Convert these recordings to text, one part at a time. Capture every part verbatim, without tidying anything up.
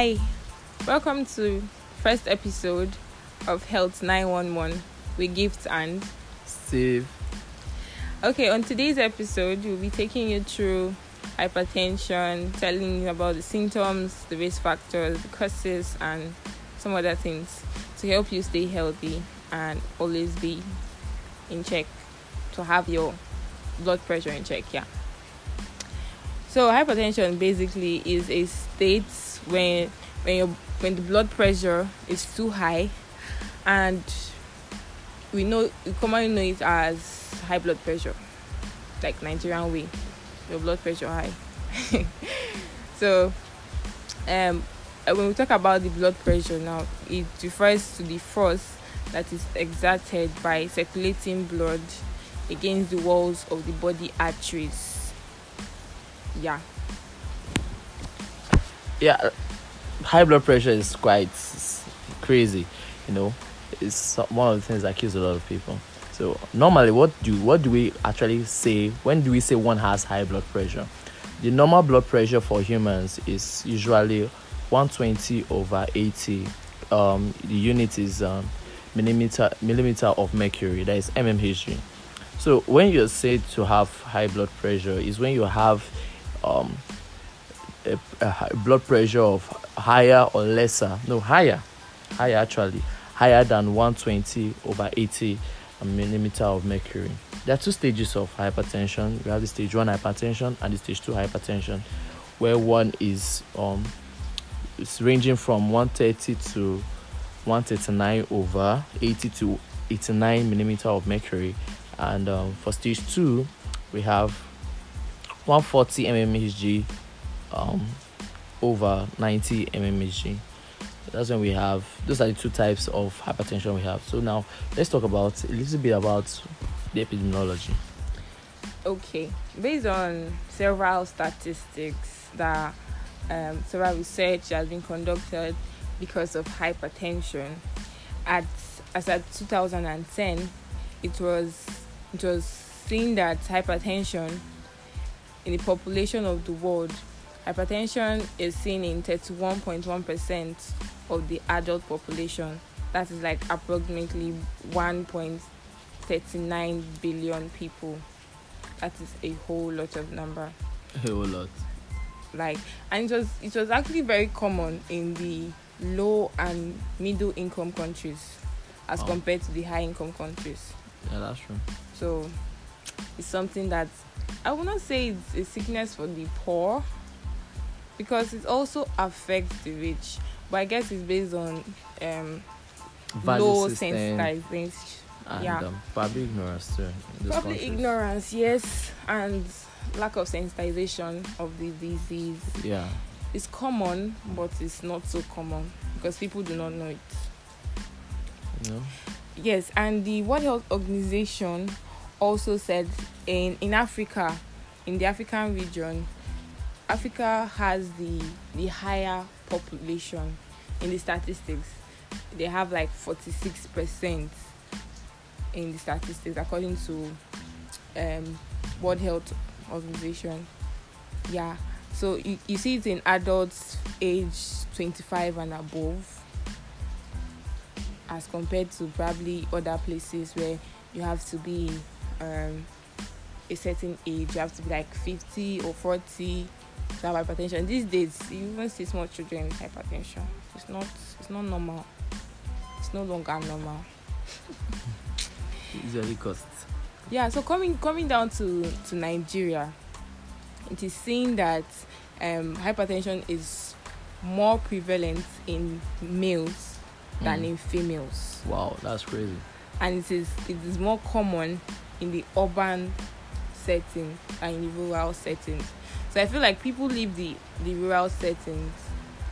Hi, welcome to first episode of Health nine one one with Gift and Steve. Okay, on today's episode, we'll be taking you through hypertension, telling you about the symptoms, the risk factors, the causes, and some other things to help you stay healthy and always be in check, to have your blood pressure in check, yeah. So hypertension basically is a state when when your when the blood pressure is too high, and we know we commonly know it as high blood pressure, like Nigerian way, your blood pressure high. so, um, when we talk about the blood pressure now, it refers to the force that is exerted by circulating blood against the walls of the body arteries. Yeah. Yeah, high blood pressure is quite crazy, you know. It's one of the things that kills a lot of people. So normally, what do what do we actually say? When do we say one has high blood pressure? The normal blood pressure for humans is usually one twenty over eighty. Um, the unit is um, millimeter millimeter of mercury. That is mmHg. So when you're said to have high blood pressure is when you have um, a, a blood pressure of higher or lesser, no higher, higher actually, higher than one twenty over eighty millimeter of mercury. There are two stages of hypertension. We have the stage one hypertension and the stage two hypertension, where one is um, it's ranging from one thirty to one thirty-nine over eighty to eighty-nine millimeter of mercury. And um, for stage two, we have one forty mmHg um, over ninety mmHg. That's when we have, those are the two types of hypertension we have. So now let's talk about a little bit about the epidemiology. Okay, based on several statistics that um, several research has been conducted because of hypertension, at as at two thousand ten, it was It was seen that hypertension in the population of the world, hypertension is seen in thirty-one point one percent of the adult population. That is like approximately one point three nine billion people. That is a whole lot of number. A whole lot. Like, and it was it was actually very common in the low and middle income countries as oh. compared to the high income countries. Yeah, that's true. So it's something that I would not say it's a sickness for the poor, because it also affects the rich. But I guess it's based on um, low sensitization. And yeah. um, probably ignorance too. Probably ignorance, yes. And lack of sensitization of the disease. Yeah. It's common, but it's not so common because people do not know it. You know? Yes, and the World Health Organization also said in, in Africa, in the African region, Africa has the the higher population in the statistics. They have like forty-six percent in the statistics, according to um, World Health Organization. Yeah, so you, you see it in adults aged twenty-five and above, as compared to probably other places where you have to be um, a certain age. You have to be like fifty or forty to have hypertension. These days, you even see small children with hypertension. It's not, it's not normal. It's no longer normal. Usually costs. Yeah. So coming coming down to, to Nigeria, it is seen that um, hypertension is more prevalent in males than mm. in females. Wow, that's crazy. And it is it is more common in the urban setting than in the rural settings. So I feel like people leave the, the rural settings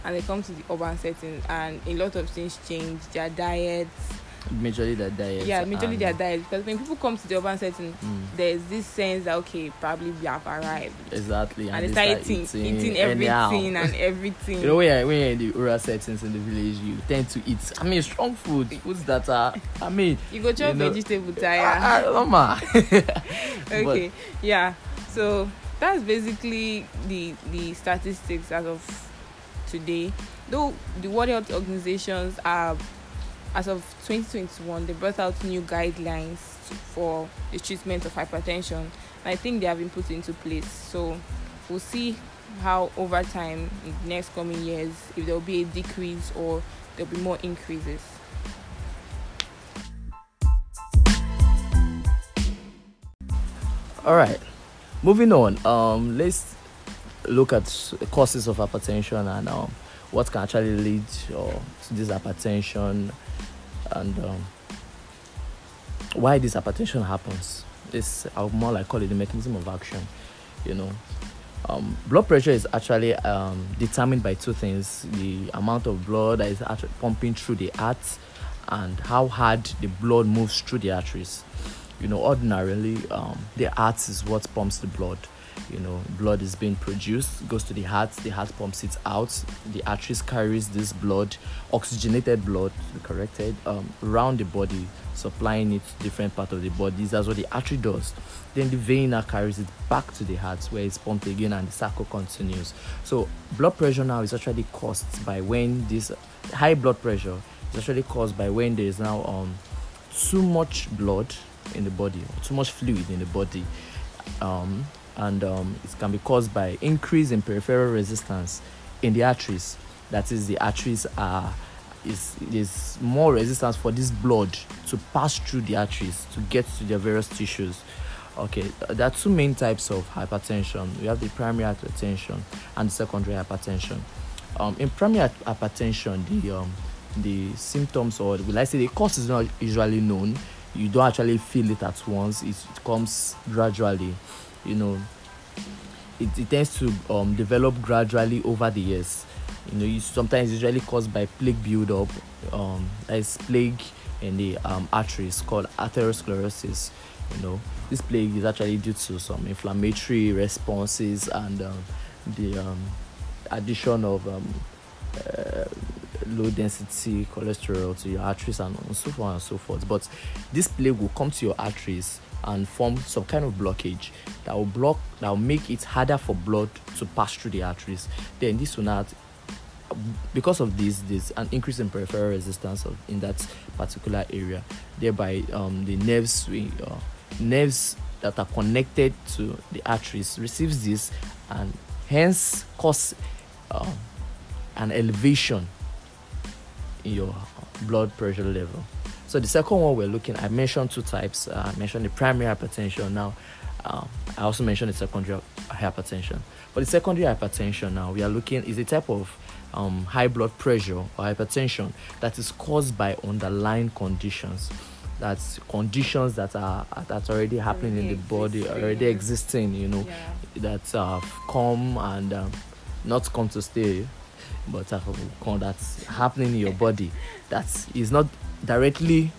and they come to the urban settings, and a lot of things change. Their diets. Majorly their diets. Yeah, majorly their diets. Because when people come to the urban setting, mm. there's this sense that, okay, probably we have arrived. Exactly. And, and they start, start eating, eating, eating everything and everything. You know, when you're, when you're in the rural settings in the village, you tend to eat, I mean, strong food, foods that are, I mean. You go chop you know, vegetable tire. Normal. Okay, but, yeah. So that's basically the the statistics as of today. Though the World Health Organizations are, as of twenty twenty-one, they brought out new guidelines for the treatment of hypertension, and I think they have been put into place. So we'll see how over time in the next coming years if there will be a decrease or there will be more increases. All right, moving on. Um, let's look at causes of hypertension and um, what can actually lead or, to this hypertension and um, why this hypertension happens. It's I would more like call it the mechanism of action. You know, um, blood pressure is actually um, determined by two things: the amount of blood that is actually pumping through the heart and how hard the blood moves through the arteries. You know, ordinarily, um, the heart is what pumps the blood. You know, blood is being produced, goes to the heart, the heart pumps it out, the arteries carries this blood, oxygenated blood, corrected, um, around the body, supplying it to different parts of the body. That's what the artery does. Then the vein now carries it back to the heart where it's pumped again and the cycle continues. So blood pressure now is actually caused by when this high blood pressure is actually caused by when there is now um, too much blood in the body, too much fluid in the body. Um, and um, it can be caused by increase in peripheral resistance in the arteries. That is, the arteries are is there's more resistance for this blood to pass through the arteries to get to their various tissues. Okay, there are two main types of hypertension. We have the primary hypertension and the secondary hypertension. Um, in primary hypertension, the um, the symptoms, or will I say the cause, is not usually known. You don't actually feel it at once. It comes gradually. You know, it, it tends to um, develop gradually over the years. You know, you sometimes usually caused by plaque buildup. Um, there's plaque in the um, arteries called atherosclerosis. You know, this plaque is actually due to some inflammatory responses and um, the um, addition of um, uh, low density cholesterol to your arteries and so forth and so forth. But this plaque will come to your arteries and form some kind of blockage that will block that will make it harder for blood to pass through the arteries. Then this will not, because of this this an increase in peripheral resistance of, in that particular area, thereby um, the nerves we uh, nerves that are connected to the arteries receives this and hence cause uh, an elevation in your blood pressure level. So the second one we're looking, I mentioned two types. Uh, I mentioned the primary hypertension. Now, um, I also mentioned the secondary hypertension. But the secondary hypertension now, we are looking is a type of um, high blood pressure or hypertension that is caused by underlying conditions. That's conditions that are that's already happening already in the body, existing. already existing. You know, yeah. that have uh, come and um, not come to stay, but uh, that's happening in your body. That is not directly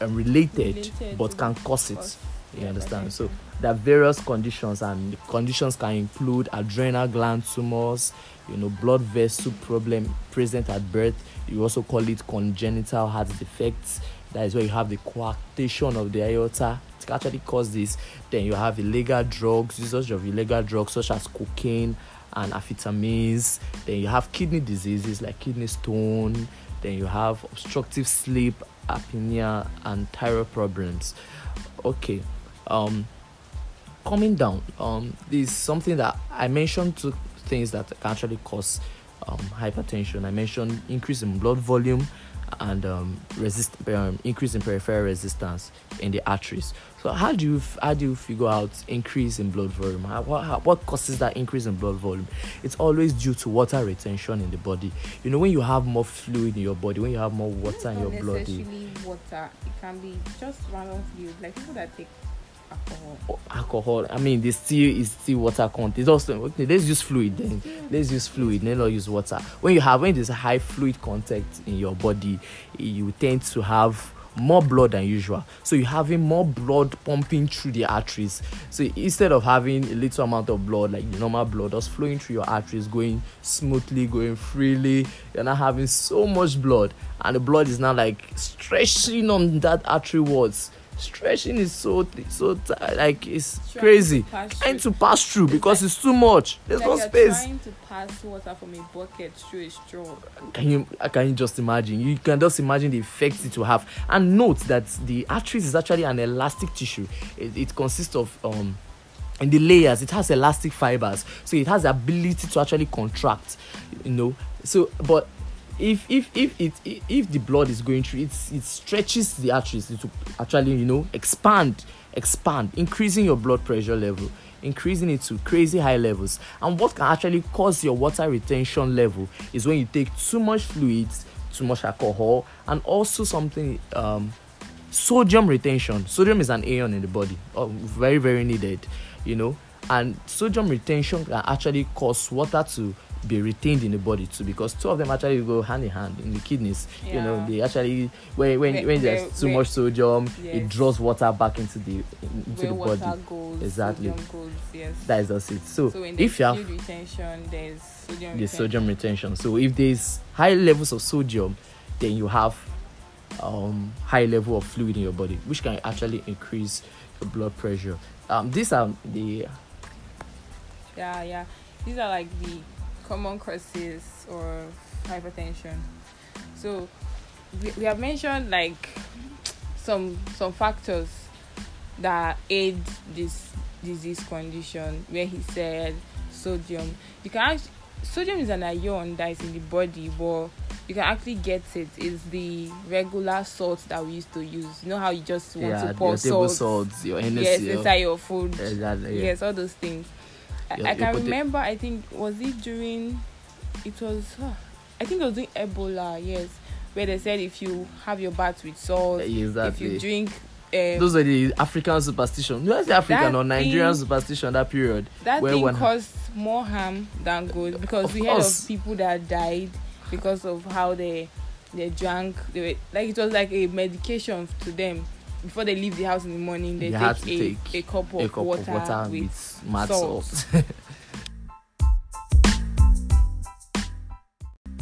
um, related, related but can cause it. You understand? So there are various conditions, and conditions can include adrenal gland tumors, you know, blood vessel problem present at birth. You also call it congenital heart defects. That is where you have the coarctation of the aorta. It can actually cause this. Then you have illegal drugs, usage of illegal drugs such as cocaine and amphetamines. Then you have kidney diseases like kidney stone. Then you have obstructive sleep apnea and thyroid problems. Okay, um, coming down, um, this is something that I mentioned, two things that can actually cause um, hypertension. I mentioned increase in blood volume and um, resist um, increase in peripheral resistance in the arteries. So how do you how do you figure out increase in blood volume? How, how, what causes that increase in blood volume? It's always due to water retention in the body. You know, when you have more fluid in your body, when you have more water in your blood, it's not necessarily water. It can be just random fluid, like people that take alcohol. Oh, alcohol. I mean, this still is still water content. It's also okay, let's use fluid then. Let's use fluid. Then not use water. When you have when there's high fluid content in your body, you tend to have more blood than usual. So you're having more blood pumping through the arteries. So instead of having a little amount of blood, like the normal blood that's flowing through your arteries, going smoothly, going freely, you're not having so much blood, and the blood is now like stretching on that artery walls Stretching is so th- so th- like it's trying crazy. To trying to pass through because it's, like, it's too much. There's like no you're space. Trying to pass water from a bucket through a straw. Can you can you just imagine? You can just imagine the effect it will have. And note that the arteries is actually an elastic tissue. It, it consists of um. in the layers, it has elastic fibers, so it has the ability to actually contract, you know. So, but if if if it if, if the blood is going through, it's it stretches the arteries to actually, you know, expand, expand, increasing your blood pressure level, increasing it to crazy high levels. And what can actually cause your water retention level is when you take too much fluids, too much alcohol, and also something um sodium retention. Sodium is an ion in the body, oh, very very needed. You know, and sodium retention can actually cause water to be retained in the body too, because two of them actually go hand in hand in the kidneys. Yeah. You know, they actually when when, when they, there's too they, much sodium, yes. It draws water back into the into Where the body. Goes, exactly. Goes, yes. That is just it. So, so if you have retention, there's sodium. There's retention. sodium retention. So if there's high levels of sodium, then you have um high level of fluid in your body, which can actually increase your blood pressure. Um, these are the yeah yeah these are like the common causes of hypertension. So we, we have mentioned like some some factors that aid this disease condition, where he said sodium. You can actually, sodium is an ion that is in the body, but you can actually get it. It's the regular salt that we used to use. You know how you just want yeah, to pour your table salt, salts, your N S C L. Yes, inside your food. Exactly, yeah. Yes, all those things. Your, I, I can pota- remember. I think was it during? It was. Uh, I think it was during Ebola. Yes, where they said if you have your bath with salt, exactly. If you drink. Um, Those are the African superstition. No, it's the African or Nigerian thing, superstition. That period. That where thing one, caused more harm than good, because we course. heard of people that died because of how they they drank. They were, like it was like a medication to them. Before they leave the house in the morning, they, they take, a, take a cup of, a cup water, of water with, with mad salt. salt.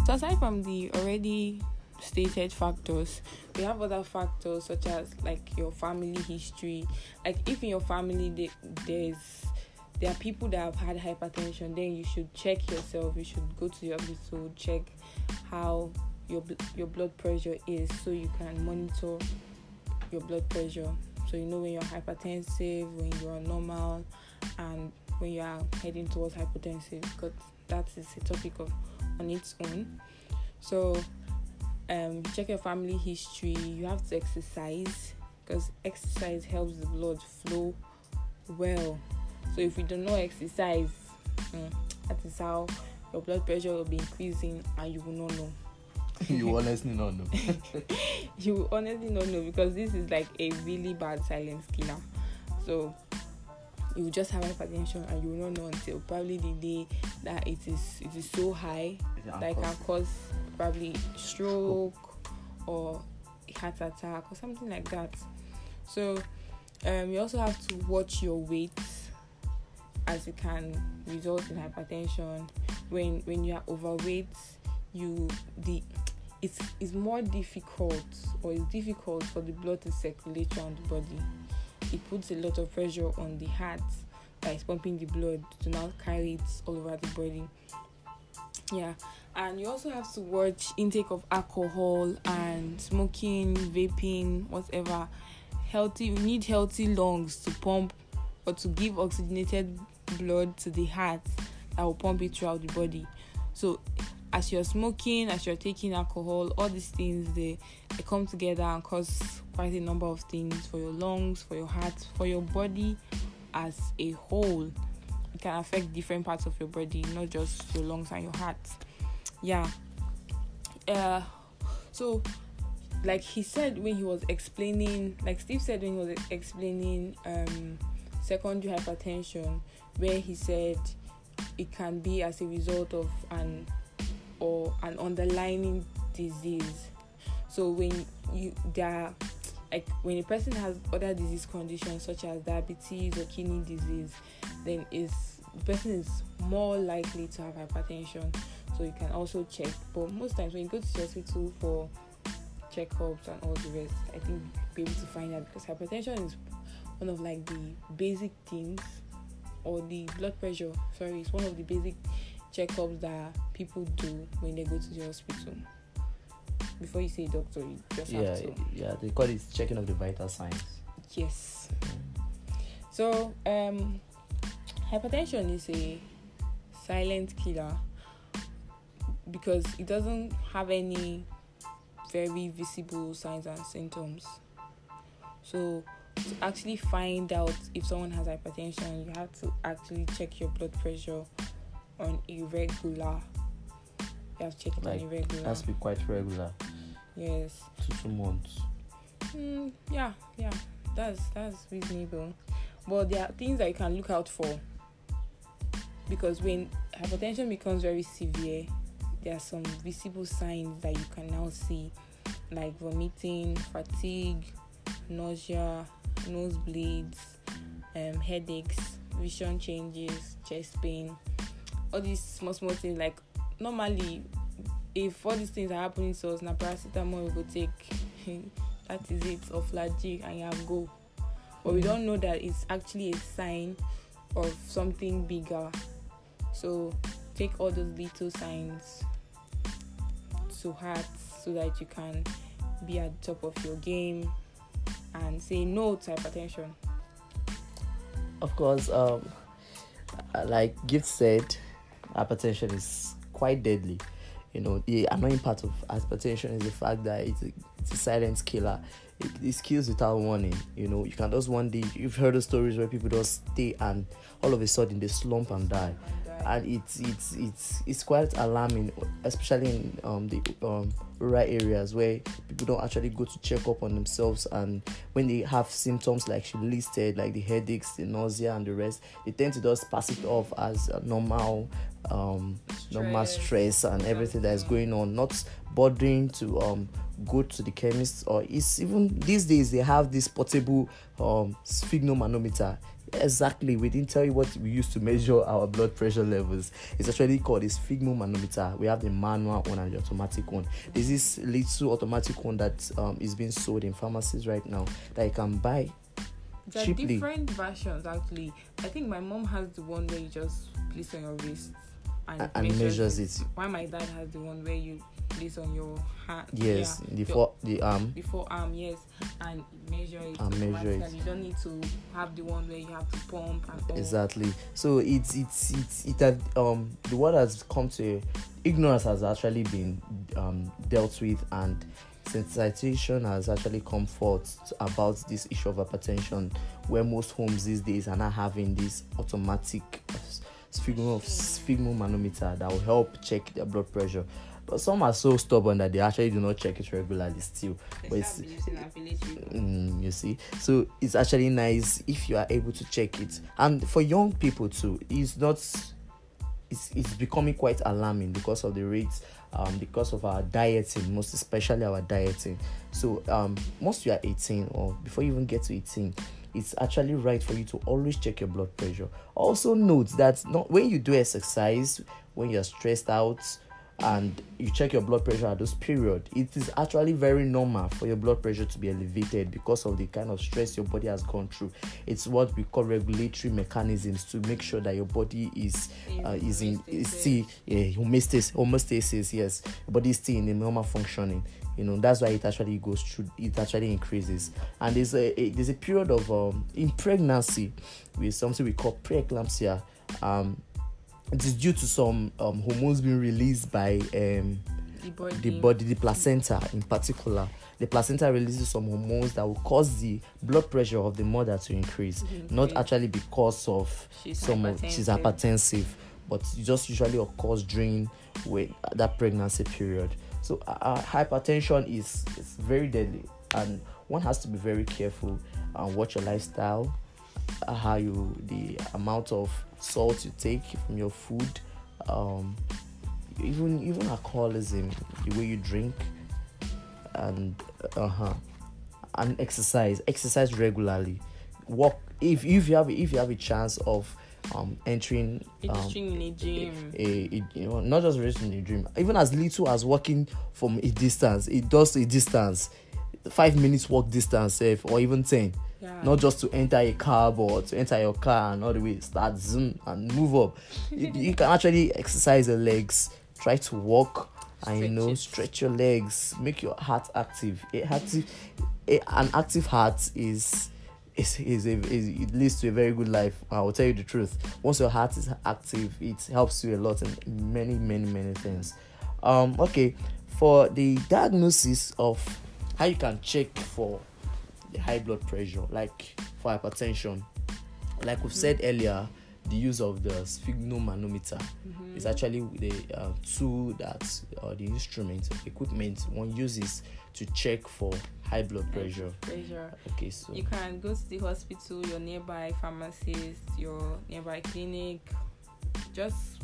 So aside from the already stated factors, we have other factors such as like your family history. Like if in your family they, there's there are people that have had hypertension, then you should check yourself. You should go to the hospital, check how your your blood pressure is, so you can monitor your blood pressure. So you know when you're hypertensive, when you're normal, and when you are heading towards hypertensive, because that is a topic of on its own. So um, check your family history. You have to exercise, because exercise helps the blood flow well. So if we do not exercise, mm, that is how your blood pressure will be increasing, and you will not know. You honestly not know. You will honestly not know, because this is like a really bad silence killer. So you will just have hypertension, and you will not know until probably the day that it is it is so high that it can cause probably stroke or heart attack or something like that. So um, you also have to watch your weight, as it can result in hypertension. When when you are overweight, you the it's it's more difficult, or it's difficult for the blood to circulate around the body. It puts a lot of pressure on the heart that is pumping the blood to now carry it all over the body. Yeah, and you also have to watch intake of alcohol and smoking, vaping, whatever. Healthy, you need healthy lungs to pump or to give oxygenated blood to the heart that will pump it throughout the body. So as you're smoking, as you're taking alcohol, all these things, they, they come together and cause quite a number of things for your lungs, for your heart, for your body as a whole. It can affect different parts of your body, not just your lungs and your heart. Yeah. Uh, so like he said when he was explaining, like Steve said when he was explaining um, secondary hypertension, where he said it can be as a result of an or an underlying disease. So when you there, like when a person has other disease conditions such as diabetes or kidney disease, then is the person is more likely to have hypertension. So you can also check. But most times when you go to the hospital for checkups and all the rest, I think be able to find out, because hypertension is one of like the basic things, or the blood pressure, sorry, it's one of the basic checkups that people do when they go to the hospital. Before you say doctor, you just yeah, have to. Yeah, they call it checking of the vital signs. Yes. So, um, hypertension is a silent killer because it doesn't have any very visible signs and symptoms. So, to actually find out if someone has hypertension, you have to actually check your blood pressure on irregular. You have to check it like, on irregular. Has to be quite regular. Yes. Two two months. Mm, yeah, yeah. That's that's reasonable. But there are things that you can look out for, because when hypertension becomes very severe, there are some visible signs that you can now see, like vomiting, fatigue, nausea, nosebleeds, um, headaches, vision changes, chest pain, all these small small things. Like normally, if all these things are happening to us, na paracetamol we go take, that is it, or Flagyl, and you have go. But we don't know that it's actually a sign of something bigger. So take all those little signs to heart so that you can be at the top of your game and say no to hypertension. Of course, um, like Gift said, hypertension is quite deadly. You know, the annoying part of hypertension is the fact that it's a, it's a silent killer. It, it kills without warning. You know, you can just one day, you've heard the stories where people just stay and all of a sudden they slump and die. And it's it's it's it's quite alarming, especially in um, the um, rural areas where people don't actually go to check up on themselves. And when they have symptoms like she listed, like the headaches, the nausea, and the rest, they tend to just pass it off as a normal. Um, normal stress and everything that is going on, not bothering to um go to the chemist, or it's even these days they have this portable um sphygmomanometer. Exactly, we didn't tell you what we used to measure our blood pressure levels. It's actually called a sphygmomanometer. We have the manual one and the automatic one. There's this little automatic one that um is being sold in pharmacies right now that you can buy. There are cheaply. Different versions actually. I think my mom has the one where you just place on your wrist and, and, and measures, measures it. Why my dad has the one where you place on your hand. Yes, yeah, the for, the arm. The forearm, yes, and measure it. And measure it. You don't need to have the one where you have to pump and pump. Exactly. So it's it's it's it had, um the word has come to ignorance has actually been um dealt with, and sensitization has actually come forth about this issue of hypertension, where most homes these days are now having this automatic sphygmomanometer that will help check their blood pressure. But some are so stubborn that they actually do not check it regularly still. But it's, mm, you see, so it's actually nice if you are able to check it. And for young people too, it's not. It's, it's becoming quite alarming because of the rates, um, because of our dieting, most especially our dieting. So um, once you are eighteen or before you even get to eighteen, it's actually right for you to always check your blood pressure. Also note that not when you do exercise, when you're stressed out, and you check your blood pressure at those period, it is actually very normal for your blood pressure to be elevated because of the kind of stress your body has gone through. It's what we call regulatory mechanisms to make sure that your body is uh, is in is still yeah, homeostasis, homeostasis. Yes, your body is still in the normal functioning. You know, that's why it actually goes through. It actually increases, and there's a, a there's a period of um, in pregnancy with something we call preeclampsia. Um, It is due to some um, hormones being released by um, the, body. the body, the placenta in particular. The placenta releases some hormones that will cause the blood pressure of the mother to increase. Mm-hmm. Not actually because of she's some hypertensive. she's hypertensive, but it just usually occurs during with that pregnancy period. So uh, hypertension is it's very deadly, and one has to be very careful and watch your lifestyle. How you the amount of salt you take from your food, um, even even alcoholism, the way you drink, and uh huh, and exercise, exercise regularly. Walk if if you have if you have a chance of um entering indulging um, in a dream, a, a, a, you know, not just resting in a dream, even as little as walking from a distance, it does a distance, five minutes walk distance, if, or even ten. Yeah. Not just to enter a cab or to enter your car and all the way start zoom and move up. you, you can actually exercise your legs, try to walk, and you know, stretch your legs, make your heart active. A active, a, an active heart is is is, a, is it leads to a very good life. I will tell you the truth. Once your heart is active, it helps you a lot in many, many, many things. Um, okay, for the diagnosis of how you can check for the high blood pressure, like for hypertension, like we've mm-hmm. said earlier, the use of the sphygmomanometer mm-hmm. is actually the uh, tool that or uh, the instrument equipment one uses to check for high blood pressure. Pressure. Okay, so you can go to the hospital, your nearby pharmacist, your nearby clinic. Just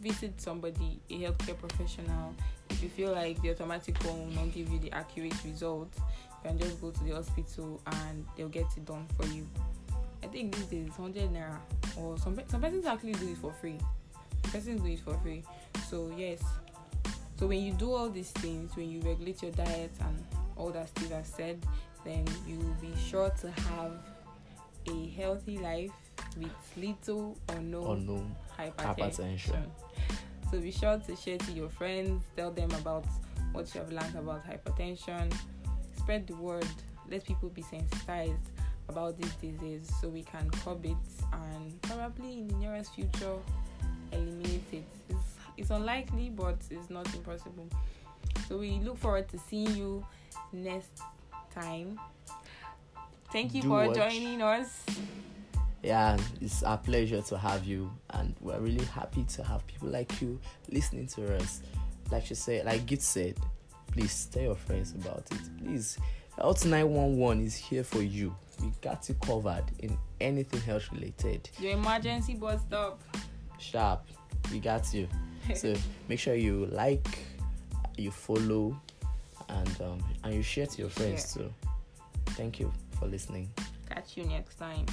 visit somebody, a healthcare professional. If you feel like the automatic one will not give you the accurate result, you can just go to the hospital and they'll get it done for you. I think these days one hundred naira, or some some persons actually do it for free. Some persons do it for free. So yes. So when you do all these things, when you regulate your diet and all that Steve has said, then you will be sure to have a healthy life with little or no, or no hypertension. hypertension. So be sure to share to your friends, tell them about what you have learned about hypertension. Spread the word. Let people be sensitized about this disease so we can curb it and probably in the nearest future eliminate it. It's, it's unlikely, but it's not impossible. So we look forward to seeing you next time. Thank you Do for watch. joining us. Yeah, it's our pleasure to have you, and we're really happy to have people like you listening to us. Like she said, like Git said, please tell your friends about it. Please, Health nine one one is here for you. We got you covered in anything health related. Your emergency bus stop. Sharp. We got you. So make sure you like, you follow, and um, and you share to your friends yeah. too. Thank you for listening. Catch you next time.